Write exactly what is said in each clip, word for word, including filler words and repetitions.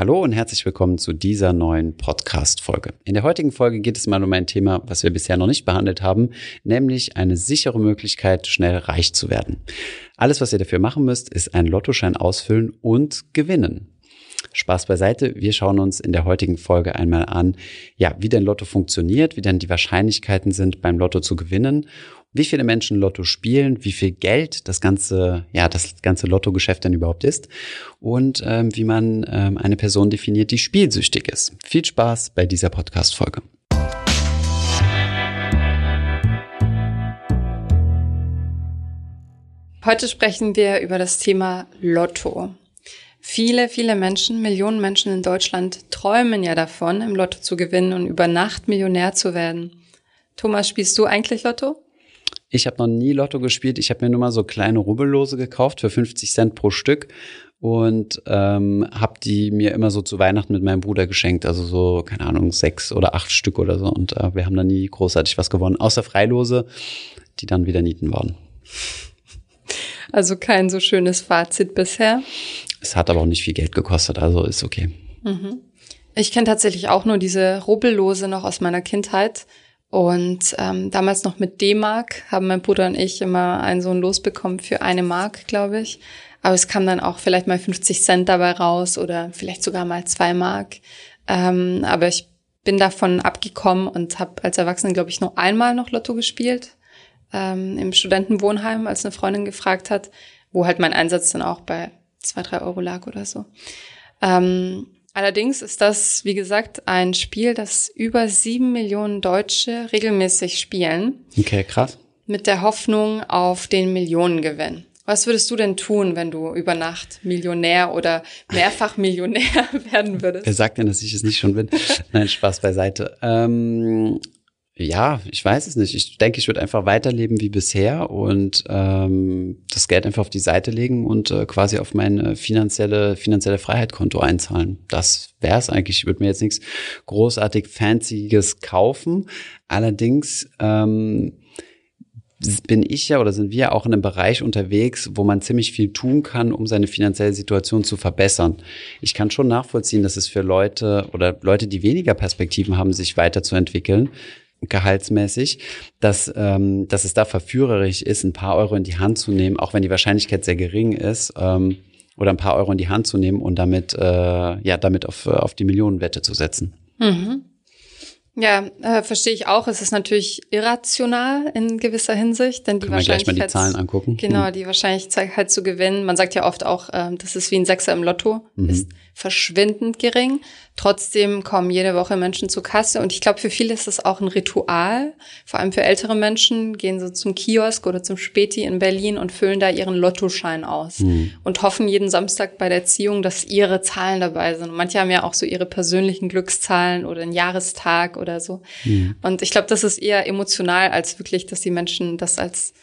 Hallo und herzlich willkommen zu dieser neuen Podcast-Folge. In der heutigen Folge geht es mal um ein Thema, was wir bisher noch nicht behandelt haben, nämlich eine sichere Möglichkeit, schnell reich zu werden. Alles, was ihr dafür machen müsst, ist einen Lottoschein ausfüllen und gewinnen. Spaß beiseite, wir schauen uns in der heutigen Folge einmal an, ja, wie denn Lotto funktioniert, wie denn die Wahrscheinlichkeiten sind, beim Lotto zu gewinnen, wie viele Menschen Lotto spielen, wie viel Geld das ganze, ja, das ganze Lottogeschäft denn überhaupt ist und ähm, wie man ähm, eine Person definiert, die spielsüchtig ist. Viel Spaß bei dieser Podcast-Folge. Heute sprechen wir über das Thema Lotto. Viele, viele Menschen, Millionen Menschen in Deutschland träumen ja davon, im Lotto zu gewinnen und über Nacht Millionär zu werden. Thomas, spielst du eigentlich Lotto? Ich habe noch nie Lotto gespielt. Ich habe mir nur mal so kleine Rubbellose gekauft für fünfzig Cent pro Stück und ähm, habe die mir immer so zu Weihnachten mit meinem Bruder geschenkt. Also so, keine Ahnung, sechs oder acht Stück oder so. Und äh, wir haben da nie großartig was gewonnen, außer Freilose, die dann wieder Nieten waren. Also kein so schönes Fazit bisher. Es hat aber auch nicht viel Geld gekostet, also ist okay. Mhm. Ich kenne tatsächlich auch nur diese Rubbellose noch aus meiner Kindheit. Und ähm, damals noch mit D-Mark haben mein Bruder und ich immer einen so ein Los bekommen für eine Mark, glaube ich. Aber es kam dann auch vielleicht mal fünfzig Cent dabei raus oder vielleicht sogar mal zwei Mark. Ähm, aber ich bin davon abgekommen und habe als Erwachsene, glaube ich, nur einmal noch Lotto gespielt. Ähm, Im Studentenwohnheim, als eine Freundin gefragt hat, wo halt mein Einsatz dann auch bei zwei, drei Euro lag oder so. Ähm, Allerdings ist das, wie gesagt, ein Spiel, das über sieben Millionen Deutsche regelmäßig spielen. Okay, krass. Mit der Hoffnung auf den Millionengewinn. Was würdest du denn tun, wenn du über Nacht Millionär oder mehrfach Millionär werden würdest? Wer sagt denn, dass ich es nicht schon bin? Nein, Spaß beiseite. Ähm, ja, ich weiß es nicht. Ich denke, ich würde einfach weiterleben wie bisher und ähm, das Geld einfach auf die Seite legen und äh, quasi auf mein finanzielle finanzielle Freiheit-Konto einzahlen. Das wäre es eigentlich. Ich würde mir jetzt nichts großartig Fancyes kaufen. Allerdings ähm, bin ich ja oder sind wir auch in einem Bereich unterwegs, wo man ziemlich viel tun kann, um seine finanzielle Situation zu verbessern. Ich kann schon nachvollziehen, dass es für Leute oder Leute, die weniger Perspektiven haben, sich weiterzuentwickeln, gehaltsmäßig, dass, ähm, dass es da verführerisch ist, ein paar Euro in die Hand zu nehmen, auch wenn die Wahrscheinlichkeit sehr gering ist, ähm, oder ein paar Euro in die Hand zu nehmen und damit, äh, ja, damit auf, auf die Millionenwette zu setzen. Mhm. Ja, äh, verstehe ich auch. Es ist natürlich irrational in gewisser Hinsicht, denn die Wahrscheinlichkeit, gleich mal die Zahlen angucken. Genau, die Wahrscheinlichkeit zu gewinnen. Man sagt ja oft auch, äh, das ist wie ein Sechser im Lotto, mhm. ist verschwindend gering. Trotzdem kommen jede Woche Menschen zur Kasse und ich glaube, für viele ist das auch ein Ritual. Vor allem für ältere Menschen gehen so zum Kiosk oder zum Späti in Berlin und füllen da ihren Lottoschein aus mhm. und hoffen jeden Samstag bei der Ziehung, dass ihre Zahlen dabei sind. Und manche haben ja auch so ihre persönlichen Glückszahlen oder einen Jahrestag oder Oder so. Mhm. Und ich glaube, das ist eher emotional, als wirklich, dass die Menschen das als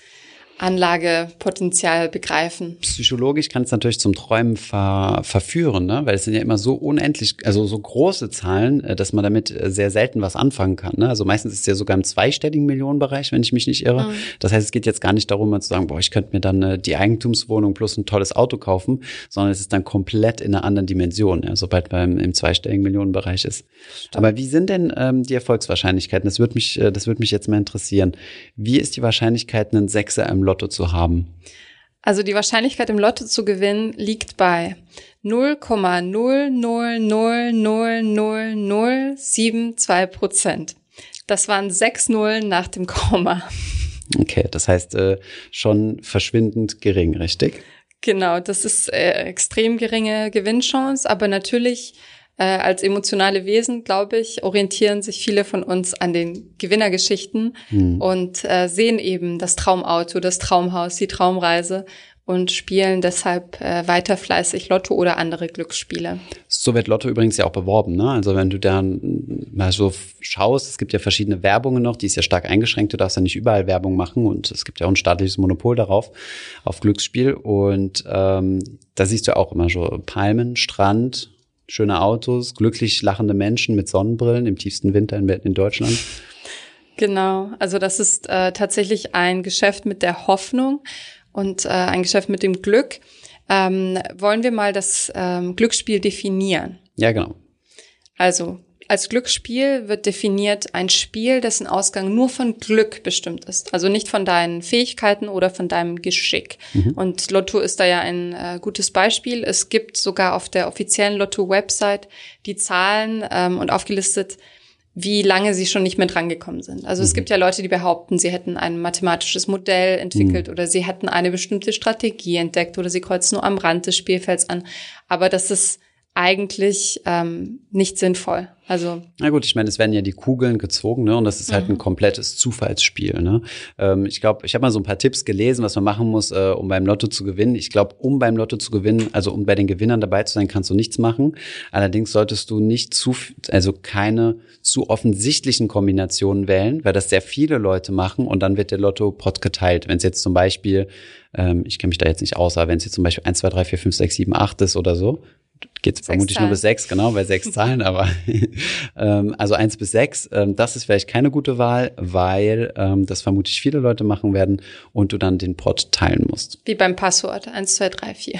Anlagepotenzial begreifen. Psychologisch kann es natürlich zum Träumen ver- verführen, ne? Weil es sind ja immer so unendlich, also so große Zahlen, dass man damit sehr selten was anfangen kann, ne? Also meistens ist es ja sogar im zweistelligen Millionenbereich, wenn ich mich nicht irre. Mhm. Das heißt, es geht jetzt gar nicht darum, mal zu sagen, boah, ich könnte mir dann äh, die Eigentumswohnung plus ein tolles Auto kaufen, sondern es ist dann komplett in einer anderen Dimension, ja? Sobald man im zweistelligen Millionenbereich ist. Stimmt. Aber wie sind denn ähm, die Erfolgswahrscheinlichkeiten? Das wird mich, äh, das wird mich jetzt mal interessieren. Wie ist die Wahrscheinlichkeit, einen Sechser im Lotto zu haben? Also die Wahrscheinlichkeit, im Lotto zu gewinnen, liegt bei null Komma null null null null null sieben zwei Prozent. Das waren sechs Nullen nach dem Komma. Okay, das heißt äh, schon verschwindend gering, richtig? Genau, das ist äh, extrem geringe Gewinnchance, aber natürlich äh, als emotionale Wesen, glaube ich, orientieren sich viele von uns an den Gewinnergeschichten hm. und äh, sehen eben das Traumauto, das Traumhaus, die Traumreise und spielen deshalb äh, weiter fleißig Lotto oder andere Glücksspiele. So wird Lotto übrigens ja auch beworben, ne? Also wenn du dann mal so schaust, es gibt ja verschiedene Werbungen noch, die ist ja stark eingeschränkt, du darfst ja nicht überall Werbung machen und es gibt ja auch ein staatliches Monopol darauf, auf Glücksspiel und ähm, da siehst du auch immer so Palmen, Strand, schöne Autos, glücklich lachende Menschen mit Sonnenbrillen im tiefsten Winter in Deutschland. Genau, also das ist äh, tatsächlich ein Geschäft mit der Hoffnung und äh, ein Geschäft mit dem Glück. Ähm, wollen wir mal das ähm, Glücksspiel definieren? Ja, genau. Also als Glücksspiel wird definiert ein Spiel, dessen Ausgang nur von Glück bestimmt ist. Also nicht von deinen Fähigkeiten oder von deinem Geschick. Mhm. Und Lotto ist da ja ein äh, gutes Beispiel. Es gibt sogar auf der offiziellen Lotto-Website die Zahlen ähm, und aufgelistet, wie lange sie schon nicht mehr drangekommen sind. Also mhm. es gibt ja Leute, die behaupten, sie hätten ein mathematisches Modell entwickelt mhm. oder sie hätten eine bestimmte Strategie entdeckt oder sie kreuzen nur am Rand des Spielfelds an. Aber das ist eigentlich ähm, nicht sinnvoll. Also na gut, ich meine, es werden ja die Kugeln gezogen, ne? Und das ist halt mhm. ein komplettes Zufallsspiel. Ne? Ähm, ich glaube, ich habe mal so ein paar Tipps gelesen, was man machen muss, äh, um beim Lotto zu gewinnen. Ich glaube, um beim Lotto zu gewinnen, also um bei den Gewinnern dabei zu sein, kannst du nichts machen. Allerdings solltest du nicht zu, also keine zu offensichtlichen Kombinationen wählen, weil das sehr viele Leute machen und dann wird der Lotto-Pot geteilt. Wenn es jetzt zum Beispiel, ähm, ich kenne mich da jetzt nicht aus, aber wenn es jetzt zum Beispiel eins, zwei, drei, vier, fünf, sechs, sieben, acht ist oder so, geht es vermutlich Zahlen. Nur bis sechs, genau, bei sechs Zahlen, aber ähm, also eins bis sechs, ähm, das ist vielleicht keine gute Wahl, weil ähm, das vermutlich viele Leute machen werden und du dann den Pot teilen musst. Wie beim Passwort, eins, zwei, drei, vier.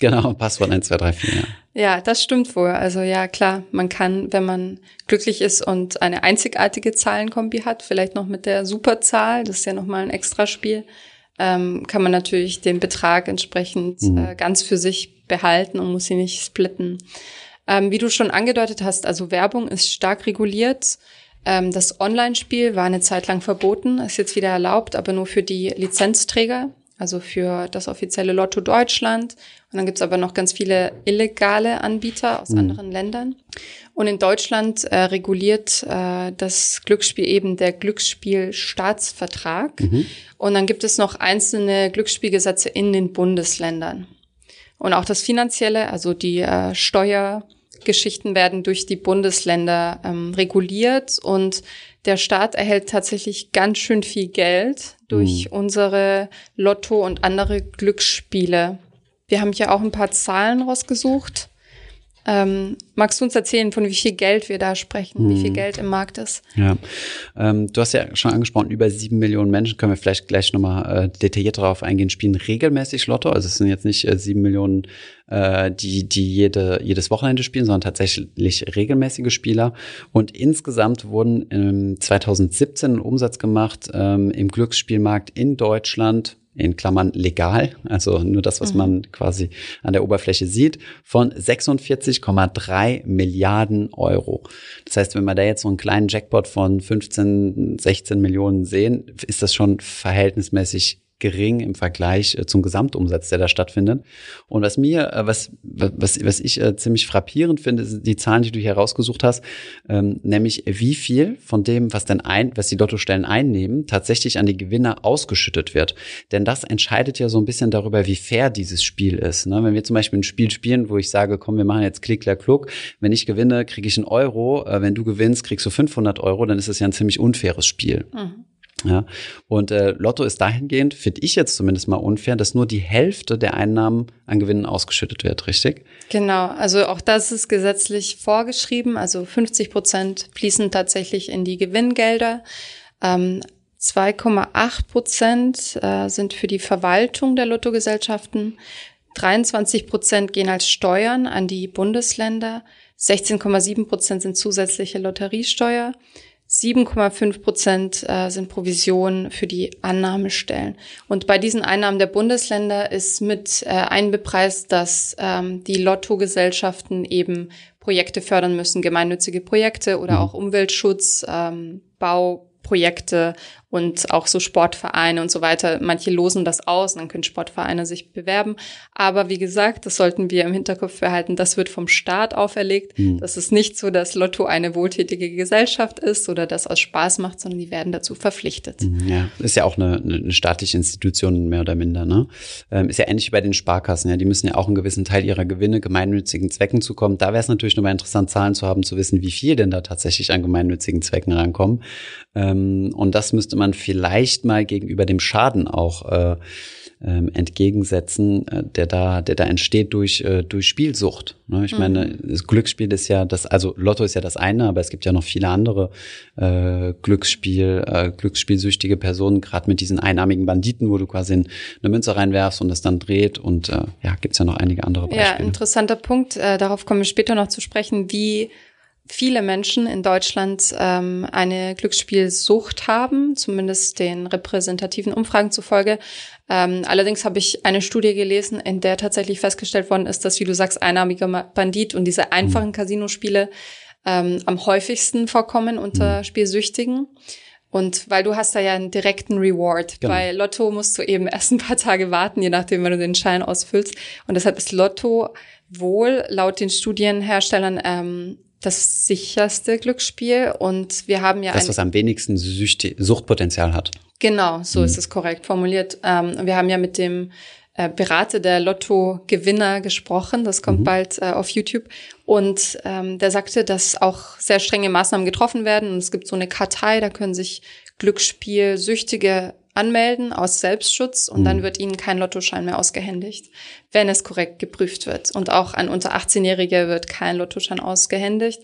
Genau, Passwort eins, zwei, drei, vier, ja. Ja, das stimmt wohl. Also ja, klar, man kann, wenn man glücklich ist und eine einzigartige Zahlenkombi hat, vielleicht noch mit der Superzahl, das ist ja nochmal ein Extraspiel, ähm, kann man natürlich den Betrag entsprechend mhm. äh, ganz für sich behalten und muss sie nicht splitten. Ähm, wie du schon angedeutet hast, also Werbung ist stark reguliert. Ähm, das Online-Spiel war eine Zeit lang verboten, ist jetzt wieder erlaubt, aber nur für die Lizenzträger, also für das offizielle Lotto Deutschland. Und dann gibt es aber noch ganz viele illegale Anbieter aus mhm. anderen Ländern. Und in Deutschland äh, reguliert äh, das Glücksspiel eben der Glücksspielstaatsvertrag. Mhm. Und dann gibt es noch einzelne Glücksspielgesetze in den Bundesländern. Und auch das Finanzielle, also die äh, Steuergeschichten werden durch die Bundesländer ähm, reguliert und der Staat erhält tatsächlich ganz schön viel Geld durch mhm. unsere Lotto- und andere Glücksspiele. Wir haben hier auch ein paar Zahlen rausgesucht. Ähm, magst du uns erzählen, von wie viel Geld wir da sprechen, mhm. wie viel Geld im Markt ist? Ja, ähm, du hast ja schon angesprochen, über sieben Millionen Menschen, können wir vielleicht gleich nochmal äh, detailliert darauf eingehen, spielen regelmäßig Lotto. Also es sind jetzt nicht äh, sieben Millionen, äh, die die jede, jedes Wochenende spielen, sondern tatsächlich regelmäßige Spieler. Und insgesamt wurden ähm, zweitausendsiebzehn einen Umsatz gemacht ähm, im Glücksspielmarkt in Deutschland, in Klammern legal, also nur das, was mhm. man quasi an der Oberfläche sieht, von sechsundvierzig Komma drei Milliarden Euro. Das heißt, wenn wir da jetzt so einen kleinen Jackpot von fünfzehn, sechzehn Millionen sehen, ist das schon verhältnismäßig gering im Vergleich zum Gesamtumsatz, der da stattfindet. Und was mir, was was was ich ziemlich frappierend finde, sind die Zahlen, die du hier rausgesucht hast, nämlich wie viel von dem, was denn ein, was die Lottostellen einnehmen, tatsächlich an die Gewinner ausgeschüttet wird. Denn das entscheidet ja so ein bisschen darüber, wie fair dieses Spiel ist. Wenn wir zum Beispiel ein Spiel spielen, wo ich sage, komm, wir machen jetzt Klick, Klack, Kluck, wenn ich gewinne, kriege ich einen Euro, wenn du gewinnst, kriegst du fünfhundert Euro, dann ist das ja ein ziemlich unfaires Spiel. Mhm. Ja, und äh, Lotto ist dahingehend, finde ich jetzt zumindest mal unfair, dass nur die Hälfte der Einnahmen an Gewinnen ausgeschüttet wird, richtig? Genau, also auch das ist gesetzlich vorgeschrieben, also fünfzig Prozent fließen tatsächlich in die Gewinngelder, ähm, zwei Komma acht Prozent äh, sind für die Verwaltung der Lottogesellschaften, dreiundzwanzig Prozent gehen als Steuern an die Bundesländer, sechzehn Komma sieben Prozent sind zusätzliche Lotteriesteuer, sieben Komma fünf Prozent sind Provisionen für die Annahmestellen. Und bei diesen Einnahmen der Bundesländer ist mit einbepreist, dass die Lottogesellschaften eben Projekte fördern müssen, gemeinnützige Projekte oder auch Umweltschutz, Bauprojekte und auch so Sportvereine und so weiter. Manche losen das aus, dann können Sportvereine sich bewerben. Aber wie gesagt, das sollten wir im Hinterkopf behalten, das wird vom Staat auferlegt. Mhm. Das ist nicht so, dass Lotto eine wohltätige Gesellschaft ist oder das aus Spaß macht, sondern die werden dazu verpflichtet. Mhm, ja, ist ja auch eine, eine staatliche Institution mehr oder minder. Ne? Ähm, ist ja ähnlich wie bei den Sparkassen. Ja, die müssen ja auch einen gewissen Teil ihrer Gewinne gemeinnützigen Zwecken zukommen. Da wäre es natürlich nochmal interessant, Zahlen zu haben, zu wissen, wie viel denn da tatsächlich an gemeinnützigen Zwecken rankommen. Ähm, und das müsste man vielleicht mal gegenüber dem Schaden auch äh, ähm, entgegensetzen, äh, der da, der da entsteht durch, äh, durch Spielsucht. Ne? Ich mhm. meine, das Glücksspiel ist ja das, also Lotto ist ja das eine, aber es gibt ja noch viele andere äh, Glücksspiel, äh, glücksspielsüchtige Personen, gerade mit diesen einarmigen Banditen, wo du quasi in eine Münze reinwerfst und das dann dreht und äh, ja, gibt's ja noch einige andere Beispiele. Ja, interessanter Punkt, äh, darauf kommen wir später noch zu sprechen, wie viele Menschen in Deutschland ähm, eine Glücksspielsucht haben, zumindest den repräsentativen Umfragen zufolge. Ähm, allerdings habe ich eine Studie gelesen, in der tatsächlich festgestellt worden ist, dass, wie du sagst, einarmiger Bandit und diese einfachen mhm. Casinospiele ähm, am häufigsten vorkommen unter mhm. Spielsüchtigen. Und weil du hast da ja einen direkten Reward. Genau. Bei Lotto musst du eben erst ein paar Tage warten, je nachdem, wenn du den Schein ausfüllst. Und deshalb ist Lotto wohl laut den Studienherstellern ähm, das sicherste Glücksspiel und wir haben ja... Das, was am wenigsten Sücht- Suchtpotenzial hat. Genau, so mhm. ist es korrekt formuliert. Ähm, wir haben ja mit dem äh, Berater der Lotto-Gewinner gesprochen, das kommt mhm. bald äh, auf YouTube und ähm, der sagte, dass auch sehr strenge Maßnahmen getroffen werden und es gibt so eine Kartei, da können sich Glücksspielsüchtige anmelden aus Selbstschutz und mhm. dann wird ihnen kein Lottoschein mehr ausgehändigt, wenn es korrekt geprüft wird. Und auch an unter achtzehnjährige wird kein Lottoschein ausgehändigt,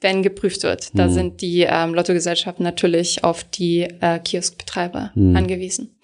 wenn geprüft wird. Da mhm. sind die ähm, Lottogesellschaften natürlich auf die äh, Kioskbetreiber mhm. angewiesen.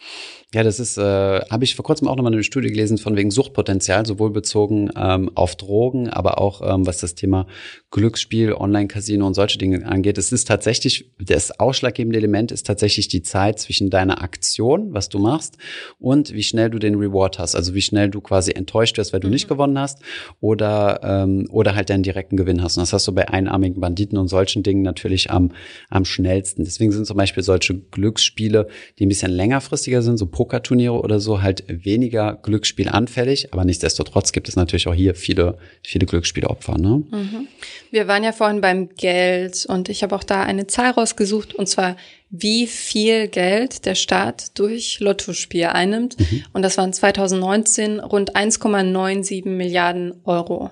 Ja, das ist, äh, habe ich vor kurzem auch nochmal eine Studie gelesen von wegen Suchtpotenzial, sowohl bezogen ähm, auf Drogen, aber auch ähm, was das Thema Glücksspiel, Online-Casino und solche Dinge angeht. Es ist tatsächlich, das ausschlaggebende Element ist tatsächlich die Zeit zwischen deiner Aktion, was du machst, und wie schnell du den Reward hast, also wie schnell du quasi enttäuscht wirst, weil du mhm. nicht gewonnen hast oder ähm, oder halt deinen direkten Gewinn hast. Und das hast du bei einarmigen Banditen und solchen Dingen natürlich am am schnellsten. Deswegen sind zum Beispiel solche Glücksspiele, die ein bisschen längerfristiger sind, so Pokerturniere oder so, halt weniger glücksspielanfällig, aber nichtsdestotrotz gibt es natürlich auch hier viele, viele Glücksspielopfer. Ne? Mhm. Wir waren ja vorhin beim Geld und ich habe auch da eine Zahl rausgesucht und zwar, wie viel Geld der Staat durch Lottospiel einnimmt mhm. und das waren zweitausendneunzehn rund eins Komma neunundsiebzig Milliarden Euro.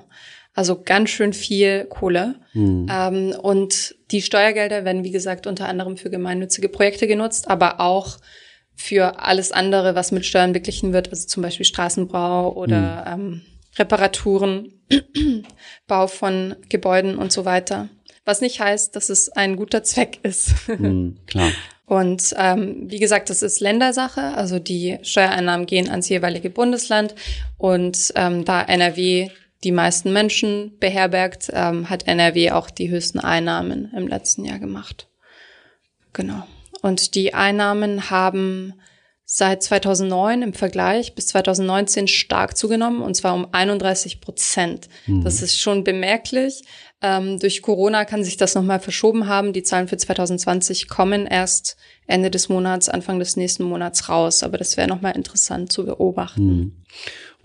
Also ganz schön viel Kohle. Mhm. Ähm, und die Steuergelder werden, wie gesagt, unter anderem für gemeinnützige Projekte genutzt, aber auch für alles andere, was mit Steuern beglichen wird, also zum Beispiel Straßenbau oder mhm. ähm, Reparaturen, Bau von Gebäuden und so weiter. Was nicht heißt, dass es ein guter Zweck ist. Mhm, klar. Und ähm, wie gesagt, das ist Ländersache, also die Steuereinnahmen gehen ans jeweilige Bundesland und ähm, da N R W die meisten Menschen beherbergt, ähm, hat N R W auch die höchsten Einnahmen im letzten Jahr gemacht. Genau. Und die Einnahmen haben seit zweitausendneun im Vergleich bis zweitausendneunzehn stark zugenommen, und zwar um einunddreißig Prozent. Mhm. Das ist schon bemerklich. Ähm, durch Corona kann sich das nochmal verschoben haben. Die Zahlen für zweitausendzwanzig kommen erst Ende des Monats, Anfang des nächsten Monats raus. Aber das wäre nochmal interessant zu beobachten. Mhm.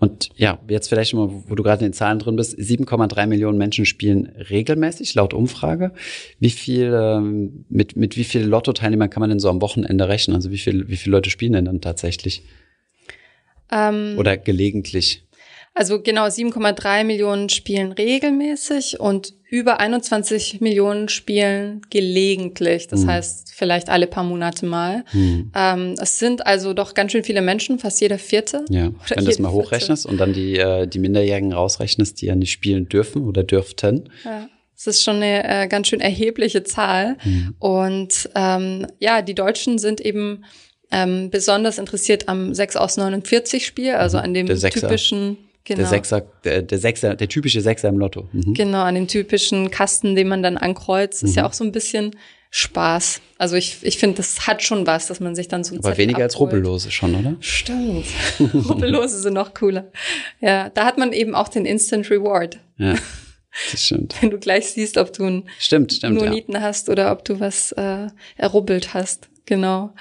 Und ja, jetzt vielleicht mal, wo du gerade in den Zahlen drin bist, sieben Komma drei Millionen Menschen spielen regelmäßig, laut Umfrage. Wie viel, mit, mit wie vielen Lottoteilnehmern kann man denn so am Wochenende rechnen? Also wie viel, wie viele Leute spielen denn dann tatsächlich? Ähm, Oder gelegentlich? Also genau, sieben Komma drei Millionen spielen regelmäßig und über einundzwanzig Millionen spielen gelegentlich. Das mhm. heißt, vielleicht alle paar Monate mal. Mhm. Ähm, es sind also doch ganz schön viele Menschen, fast jeder Vierte. Ja, wenn du das mal hochrechnest Vierte. Und dann die, äh, die Minderjährigen rausrechnest, die ja nicht spielen dürfen oder dürften. Ja. Es ist schon eine äh, ganz schön erhebliche Zahl. Mhm. Und ähm, ja, die Deutschen sind eben ähm, besonders interessiert am sechs aus neunundvierzig Spiel, also an dem typischen... Genau. Der Sechser, der, der Sechser, der typische Sechser im Lotto. Mhm. Genau, an dem typischen Kasten, den man dann ankreuzt, ist mhm. ja auch so ein bisschen Spaß. Also ich, ich finde, das hat schon was, dass man sich dann so ein Aber Zettel weniger abholt. Als Rubbellose schon, oder? Stimmt. Rubbellose sind noch cooler. Ja, da hat man eben auch den Instant Reward. Ja, das stimmt. Wenn du gleich siehst, ob du einen stimmt, stimmt, nur Nieten ja. hast oder ob du was äh, errubbelt hast. Genau.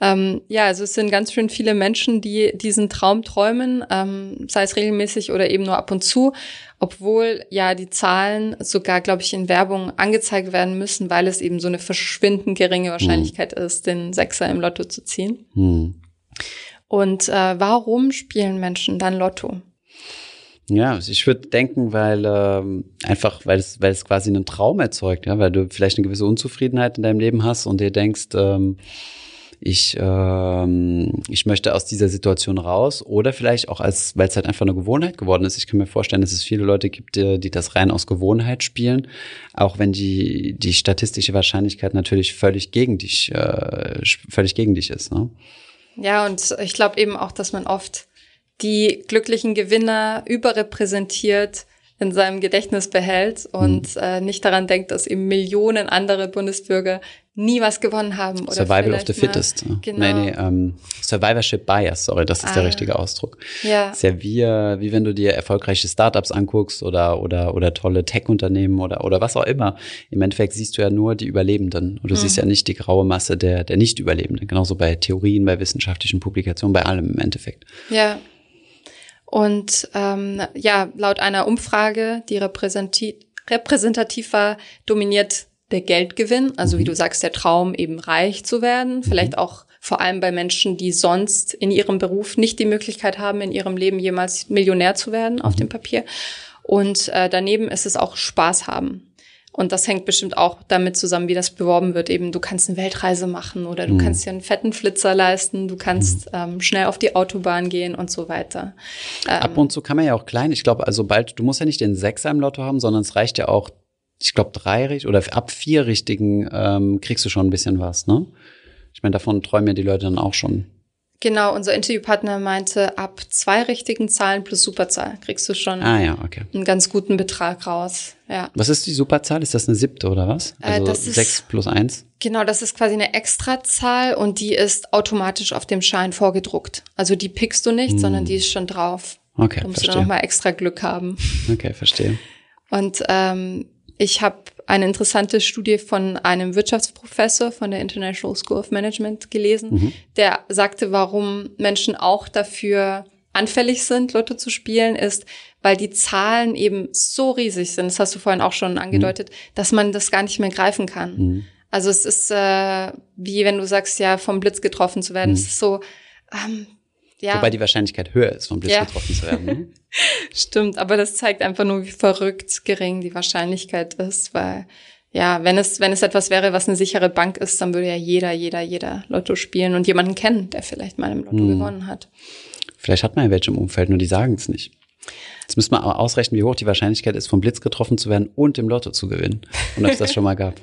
Ähm, ja, also es sind ganz schön viele Menschen, die diesen Traum träumen, ähm, sei es regelmäßig oder eben nur ab und zu, obwohl ja die Zahlen sogar, glaube ich, in Werbung angezeigt werden müssen, weil es eben so eine verschwindend geringe Wahrscheinlichkeit mhm. ist, den Sechser im Lotto zu ziehen. Mhm. Und äh, warum spielen Menschen dann Lotto? Ja, ich würde denken, weil ähm, einfach, weil es, weil es quasi einen Traum erzeugt, ja, weil du vielleicht eine gewisse Unzufriedenheit in deinem Leben hast und dir denkst, ähm, ich, ähm, ich möchte aus dieser Situation raus, oder vielleicht auch, als weil es halt einfach eine Gewohnheit geworden ist. Ich kann mir vorstellen, dass es viele Leute gibt, die, die das rein aus Gewohnheit spielen, auch wenn die die statistische Wahrscheinlichkeit natürlich völlig gegen dich, äh, völlig gegen dich ist. Ne? Ja, und ich glaube eben auch, dass man oft die glücklichen Gewinner überrepräsentiert in seinem Gedächtnis behält und mhm. äh, nicht daran denkt, dass eben Millionen andere Bundesbürger nie was gewonnen haben. Oder Survival of the Fittest. Ne? Genau. Nee, nee, ähm, Survivorship Bias, sorry, das ist ah. der richtige Ausdruck. Ja. Ist ja wie, wie wenn du dir erfolgreiche Startups anguckst oder oder oder tolle Tech-Unternehmen oder oder was auch immer. Im Endeffekt siehst du ja nur die Überlebenden und du mhm. siehst ja nicht die graue Masse der der Nicht-Überlebenden. Genauso bei Theorien, bei wissenschaftlichen Publikationen, bei allem im Endeffekt. Ja. Und ähm, ja, laut einer Umfrage, die repräsentativ, repräsentativ war, dominiert der Geldgewinn. Also wie du sagst, der Traum, eben reich zu werden. Vielleicht auch vor allem bei Menschen, die sonst in ihrem Beruf nicht die Möglichkeit haben, in ihrem Leben jemals Millionär zu werden, auf dem Papier. Und äh, daneben ist es auch Spaß haben. Und das hängt bestimmt auch damit zusammen, wie das beworben wird. Eben, du kannst eine Weltreise machen oder du mhm. kannst dir einen fetten Flitzer leisten, du kannst ähm, schnell auf die Autobahn gehen und so weiter. Ähm, Ab und zu kann man ja auch klein. Ich glaube, also bald, du musst ja nicht den Sechser im Lotto haben, sondern es reicht ja auch, ich glaube, drei oder ab vier richtigen ähm, kriegst du schon ein bisschen was, ne? Ich meine, davon träumen ja die Leute dann auch schon. Genau, unser Interviewpartner meinte, ab zwei richtigen Zahlen plus Superzahl kriegst du schon ah, ja, okay. einen ganz guten Betrag raus. Ja. Was ist die Superzahl? Ist das eine siebte oder was? Also äh, sechs ist, plus eins? Genau, das ist quasi eine Extrazahl und die ist automatisch auf dem Schein vorgedruckt. Also die pickst du nicht, hm. sondern die ist schon drauf. Okay, da musst verstehe. Du nochmal extra Glück haben. Okay, verstehe. Und ähm, ich habe eine interessante Studie von einem Wirtschaftsprofessor von der International School of Management gelesen, mhm. der sagte, warum Menschen auch dafür anfällig sind, Lotto zu spielen, ist, weil die Zahlen eben so riesig sind, das hast du vorhin auch schon angedeutet, mhm. dass man das gar nicht mehr greifen kann. Mhm. Also es ist äh, wie wenn du sagst, ja, vom Blitz getroffen zu werden, mhm. es ist so, ähm, ja. Wobei die Wahrscheinlichkeit höher ist, vom Blitz ja. getroffen zu werden. Ne? Stimmt, aber das zeigt einfach nur, wie verrückt gering die Wahrscheinlichkeit ist, weil ja, wenn es wenn es etwas wäre, was eine sichere Bank ist, dann würde ja jeder, jeder, jeder Lotto spielen und jemanden kennen, der vielleicht mal im Lotto hm. gewonnen hat. Vielleicht hat man ja welche im Umfeld, nur die sagen es nicht. Jetzt müssen wir aber ausrechnen, wie hoch die Wahrscheinlichkeit ist, vom Blitz getroffen zu werden und im Lotto zu gewinnen. Und ob es das schon mal gab.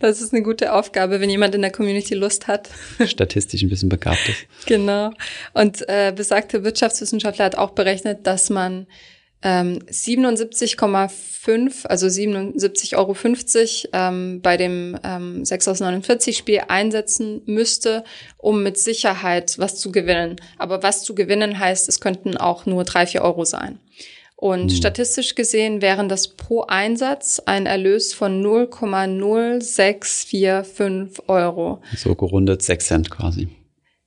Das ist eine gute Aufgabe, wenn jemand in der Community Lust hat. Statistisch ein bisschen begabt ist. Genau. Und äh, besagte Wirtschaftswissenschaftler hat auch berechnet, dass man ähm, siebenundsiebzig Komma fünf, also siebenundsiebzig Euro fünfzig ähm, bei dem ähm, sechs aus neunundvierzig Spiel einsetzen müsste, um mit Sicherheit was zu gewinnen. Aber was zu gewinnen heißt, es könnten auch nur drei, vier Euro sein. Und statistisch gesehen wären das pro Einsatz ein Erlös von null Komma null sechs vier fünf Euro. So gerundet sechs Cent quasi.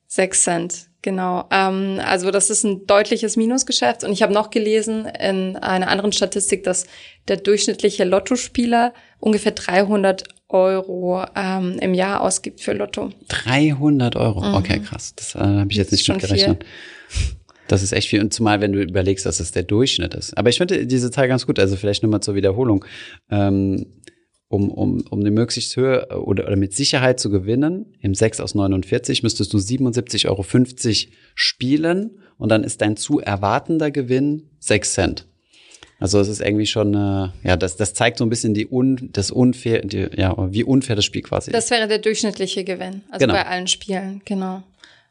sechs Cent, genau. Ähm, also das ist ein deutliches Minusgeschäft. Und ich habe noch gelesen in einer anderen Statistik, dass der durchschnittliche Lottospieler ungefähr dreihundert Euro ähm, im Jahr ausgibt für Lotto. dreihundert Euro, mhm. okay, krass. Das äh, habe ich jetzt nicht schon gerechnet. Viel. Das ist echt viel. Und zumal, wenn du überlegst, dass das der Durchschnitt ist. Aber ich finde diese Zahl ganz gut. Also vielleicht nochmal zur Wiederholung. Ähm, um, um, um eine möglichst Höhe oder, oder mit Sicherheit zu gewinnen, im sechs aus neunundvierzig müsstest du siebenundsiebzig Euro fünfzig spielen. Und dann ist dein zu erwartender Gewinn sechs Cent. Also es ist irgendwie schon, äh, ja, das, das zeigt so ein bisschen die un, das unfair, die, ja, wie unfair das Spiel quasi ist. Das wäre der durchschnittliche Gewinn. Also genau. Bei allen Spielen, genau.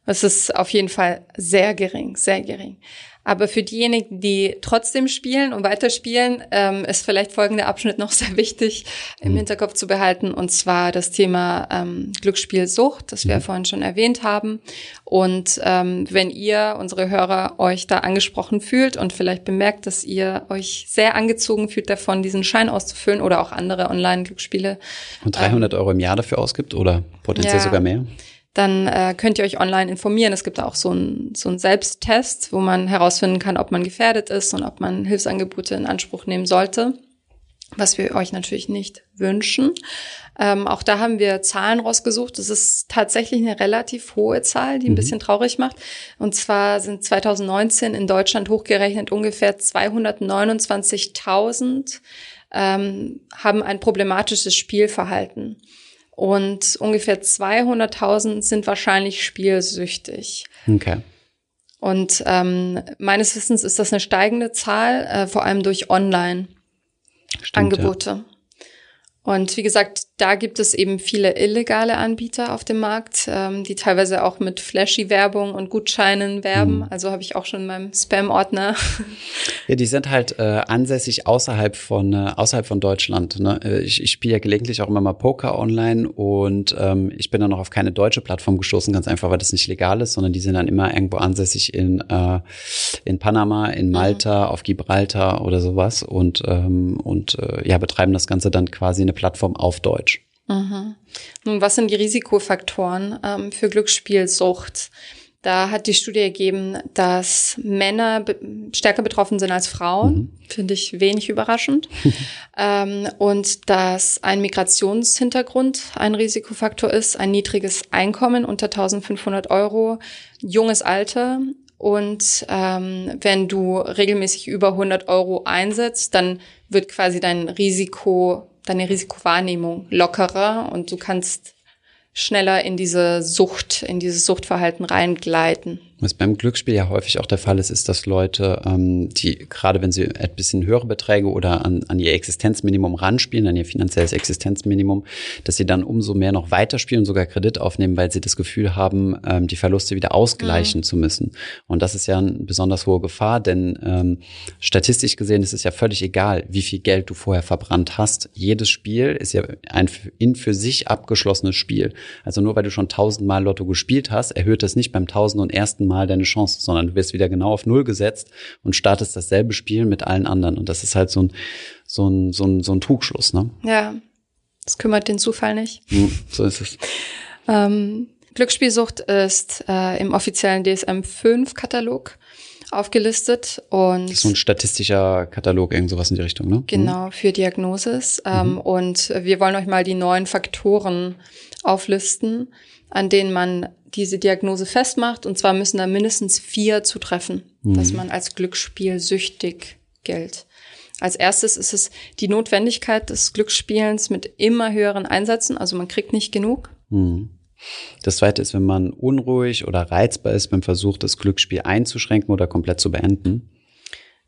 Es ist auf jeden Fall sehr gering, sehr gering. Aber für diejenigen, die trotzdem spielen und weiterspielen, ähm, ist vielleicht folgender Abschnitt noch sehr wichtig im mhm. Hinterkopf zu behalten. Und zwar das Thema ähm, Glücksspielsucht, das wir mhm. ja vorhin schon erwähnt haben. Und ähm, wenn ihr, unsere Hörer, euch da angesprochen fühlt und vielleicht bemerkt, dass ihr euch sehr angezogen fühlt davon, diesen Schein auszufüllen oder auch andere Online-Glücksspiele. Und dreihundert Euro im Jahr dafür ausgibt oder potenziell ja. sogar mehr? Dann äh, könnt ihr euch online informieren. Es gibt da auch so einen so einen Selbsttest, wo man herausfinden kann, ob man gefährdet ist und ob man Hilfsangebote in Anspruch nehmen sollte, was wir euch natürlich nicht wünschen. Ähm, auch da haben wir Zahlen rausgesucht. Das ist tatsächlich eine relativ hohe Zahl, die ein mhm. bisschen traurig macht. Und zwar sind zwanzig neunzehn in Deutschland hochgerechnet ungefähr zweihundertneunundzwanzigtausend ähm, haben ein problematisches Spielverhalten. und ungefähr zweihunderttausend sind wahrscheinlich spielsüchtig. Okay. Und ähm, meines Wissens ist das eine steigende Zahl, äh, vor allem durch Online-Angebote. Stimmt, ja. Und wie gesagt, da gibt es eben viele illegale Anbieter auf dem Markt, ähm, die teilweise auch mit Flashy-Werbung und Gutscheinen werben. Mhm. Also habe ich auch schon in meinem Spam-Ordner. Ja, die sind halt äh, ansässig außerhalb von äh, außerhalb von Deutschland. Ne? Ich, ich spiele ja gelegentlich auch immer mal Poker online und ähm, ich bin dann noch auf keine deutsche Plattform gestoßen, ganz einfach, weil das nicht legal ist, sondern die sind dann immer irgendwo ansässig in äh, in Panama, in Malta, mhm. auf Gibraltar oder sowas und ähm, und äh, ja betreiben das Ganze dann quasi eine Plattform auf Deutsch. Mhm. Nun, was sind die Risikofaktoren ähm, für Glücksspielsucht? Da hat die Studie ergeben, dass Männer be- stärker betroffen sind als Frauen. Mhm. Finde ich wenig überraschend. ähm, und dass ein Migrationshintergrund ein Risikofaktor ist, ein niedriges Einkommen unter eintausendfünfhundert Euro, junges Alter. Und ähm, wenn du regelmäßig über hundert Euro einsetzt, dann wird quasi dein Risiko deine Risikowahrnehmung lockerer und du kannst schneller in diese Sucht, in dieses Suchtverhalten reingleiten. Was beim Glücksspiel ja häufig auch der Fall ist, ist, dass Leute, ähm, die gerade wenn sie ein bisschen höhere Beträge oder an, an ihr Existenzminimum ranspielen, an ihr finanzielles Existenzminimum, dass sie dann umso mehr noch weiterspielen und sogar Kredit aufnehmen, weil sie das Gefühl haben, ähm, die Verluste wieder ausgleichen mhm. zu müssen. Und das ist ja eine besonders hohe Gefahr, denn ähm, statistisch gesehen ist es ja völlig egal, wie viel Geld du vorher verbrannt hast. Jedes Spiel ist ja ein in für sich abgeschlossenes Spiel. Also nur weil du schon tausendmal Lotto gespielt hast, erhöht das nicht beim tausend und ersten Mal deine Chance, sondern du wirst wieder genau auf Null gesetzt und startest dasselbe Spiel mit allen anderen. Und das ist halt so ein, so ein, so ein, so ein Trugschluss, ne? Ja, das kümmert den Zufall nicht. Hm, so ist es. ähm, Glücksspielsucht ist äh, im offiziellen D S M fünf Katalog aufgelistet. Und das ist so ein statistischer Katalog, irgend sowas in die Richtung, ne? Genau, für Diagnosis. Ähm, mhm. Und wir wollen euch mal die neuen Faktoren auflisten, an denen man diese Diagnose festmacht. Und zwar müssen da mindestens vier zutreffen, mhm. dass man als glücksspielsüchtig gilt. Als erstes ist es die Notwendigkeit des Glücksspielens mit immer höheren Einsätzen. Also man kriegt nicht genug. Mhm. Das zweite ist, wenn man unruhig oder reizbar ist beim Versuch, das Glücksspiel einzuschränken oder komplett zu beenden.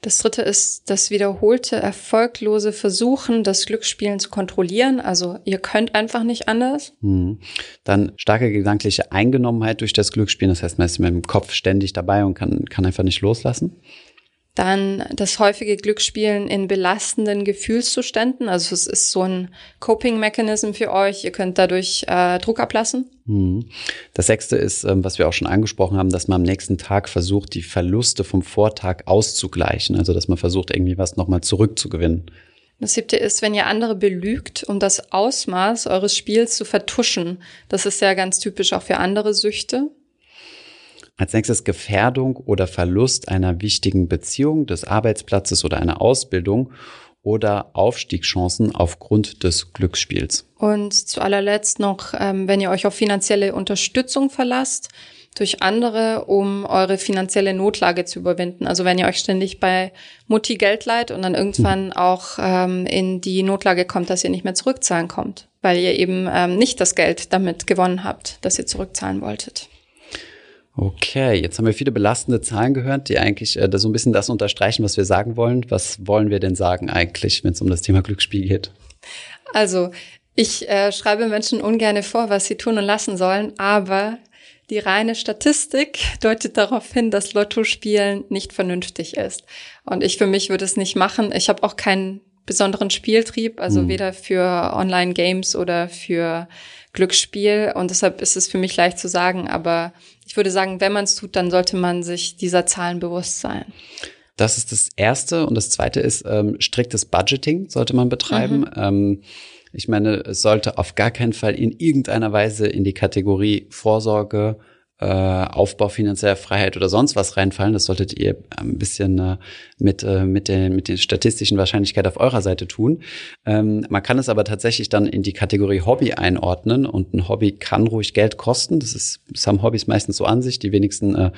Das dritte ist das wiederholte, erfolglose Versuchen, das Glücksspielen zu kontrollieren. Also ihr könnt einfach nicht anders. Mhm. Dann starke gedankliche Eingenommenheit durch das Glücksspielen. Das heißt, man ist mit dem Kopf ständig dabei und kann, kann einfach nicht loslassen. Dann das häufige Glücksspielen in belastenden Gefühlszuständen. Also es ist so ein Coping-Mechanism für euch. Ihr könnt dadurch äh, Druck ablassen. Das sechste ist, was wir auch schon angesprochen haben, dass man am nächsten Tag versucht, die Verluste vom Vortag auszugleichen. Also dass man versucht, irgendwie was nochmal zurückzugewinnen. Das siebte ist, wenn ihr andere belügt, um das Ausmaß eures Spiels zu vertuschen. Das ist ja ganz typisch auch für andere Süchte. Als nächstes Gefährdung oder Verlust einer wichtigen Beziehung, des Arbeitsplatzes oder einer Ausbildung oder Aufstiegschancen aufgrund des Glücksspiels. Und zu allerletzt noch, wenn ihr euch auf finanzielle Unterstützung verlasst durch andere, um eure finanzielle Notlage zu überwinden. Also wenn ihr euch ständig bei Mutti Geld leiht und dann irgendwann hm. auch ähm, in die Notlage kommt, dass ihr nicht mehr zurückzahlen kommt, weil ihr eben ähm, nicht das Geld damit gewonnen habt, das ihr zurückzahlen wolltet. Okay, jetzt haben wir viele belastende Zahlen gehört, die eigentlich äh, so ein bisschen das unterstreichen, was wir sagen wollen. Was wollen wir denn sagen eigentlich, wenn es um das Thema Glücksspiel geht? Also, ich äh, schreibe Menschen ungern vor, was sie tun und lassen sollen, aber die reine Statistik deutet darauf hin, dass Lottospielen nicht vernünftig ist. Und ich für mich würde es nicht machen. Ich habe auch keinen besonderen Spieltrieb, also hm. weder für Online-Games oder für Glücksspiel. Und deshalb ist es für mich leicht zu sagen, aber ich würde sagen, wenn man es tut, dann sollte man sich dieser Zahlen bewusst sein. Das ist das Erste. Und das Zweite ist, ähm, striktes Budgeting sollte man betreiben. Mhm. Ähm, ich meine, es sollte auf gar keinen Fall in irgendeiner Weise in die Kategorie Vorsorge, äh, Aufbau finanzieller Freiheit oder sonst was reinfallen. Das solltet ihr ein bisschen äh, mit, äh, mit, den, mit den statistischen Wahrscheinlichkeit auf eurer Seite tun. Ähm, man kann es aber tatsächlich dann in die Kategorie Hobby einordnen und ein Hobby kann ruhig Geld kosten. Das ist, das haben Hobbys meistens so an sich. Die wenigsten äh,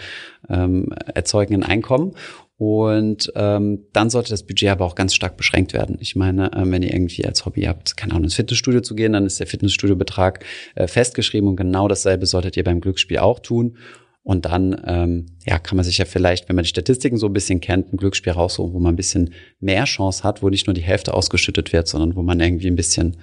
ähm, erzeugen ein Einkommen. Und ähm, dann sollte das Budget aber auch ganz stark beschränkt werden. Ich meine, ähm, wenn ihr irgendwie als Hobby habt, keine Ahnung, ins Fitnessstudio zu gehen, dann ist der Fitnessstudio-Betrag äh, festgeschrieben und genau dasselbe solltet ihr beim Glücksspiel auch tun. Und dann ähm, ja, kann man sich ja vielleicht, wenn man die Statistiken so ein bisschen kennt, ein Glücksspiel raussuchen, wo man ein bisschen mehr Chance hat, wo nicht nur die Hälfte ausgeschüttet wird, sondern wo man irgendwie ein bisschen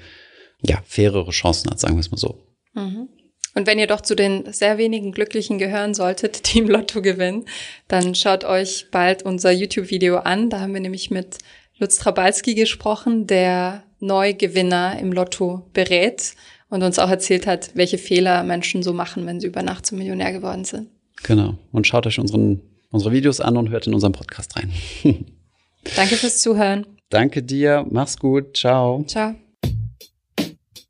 ja, fairere Chancen hat, sagen wir es mal so. Mhm. Und wenn ihr doch zu den sehr wenigen Glücklichen gehören solltet, die im Lotto gewinnen, dann schaut euch bald unser YouTube-Video an. Da haben wir nämlich mit Lutz Trabalski gesprochen, der Neugewinner im Lotto berät und uns auch erzählt hat, welche Fehler Menschen so machen, wenn sie über Nacht zum Millionär geworden sind. Genau. Und schaut euch unseren, unsere Videos an und hört in unseren Podcast rein. Danke fürs Zuhören. Danke dir. Mach's gut. Ciao. Ciao.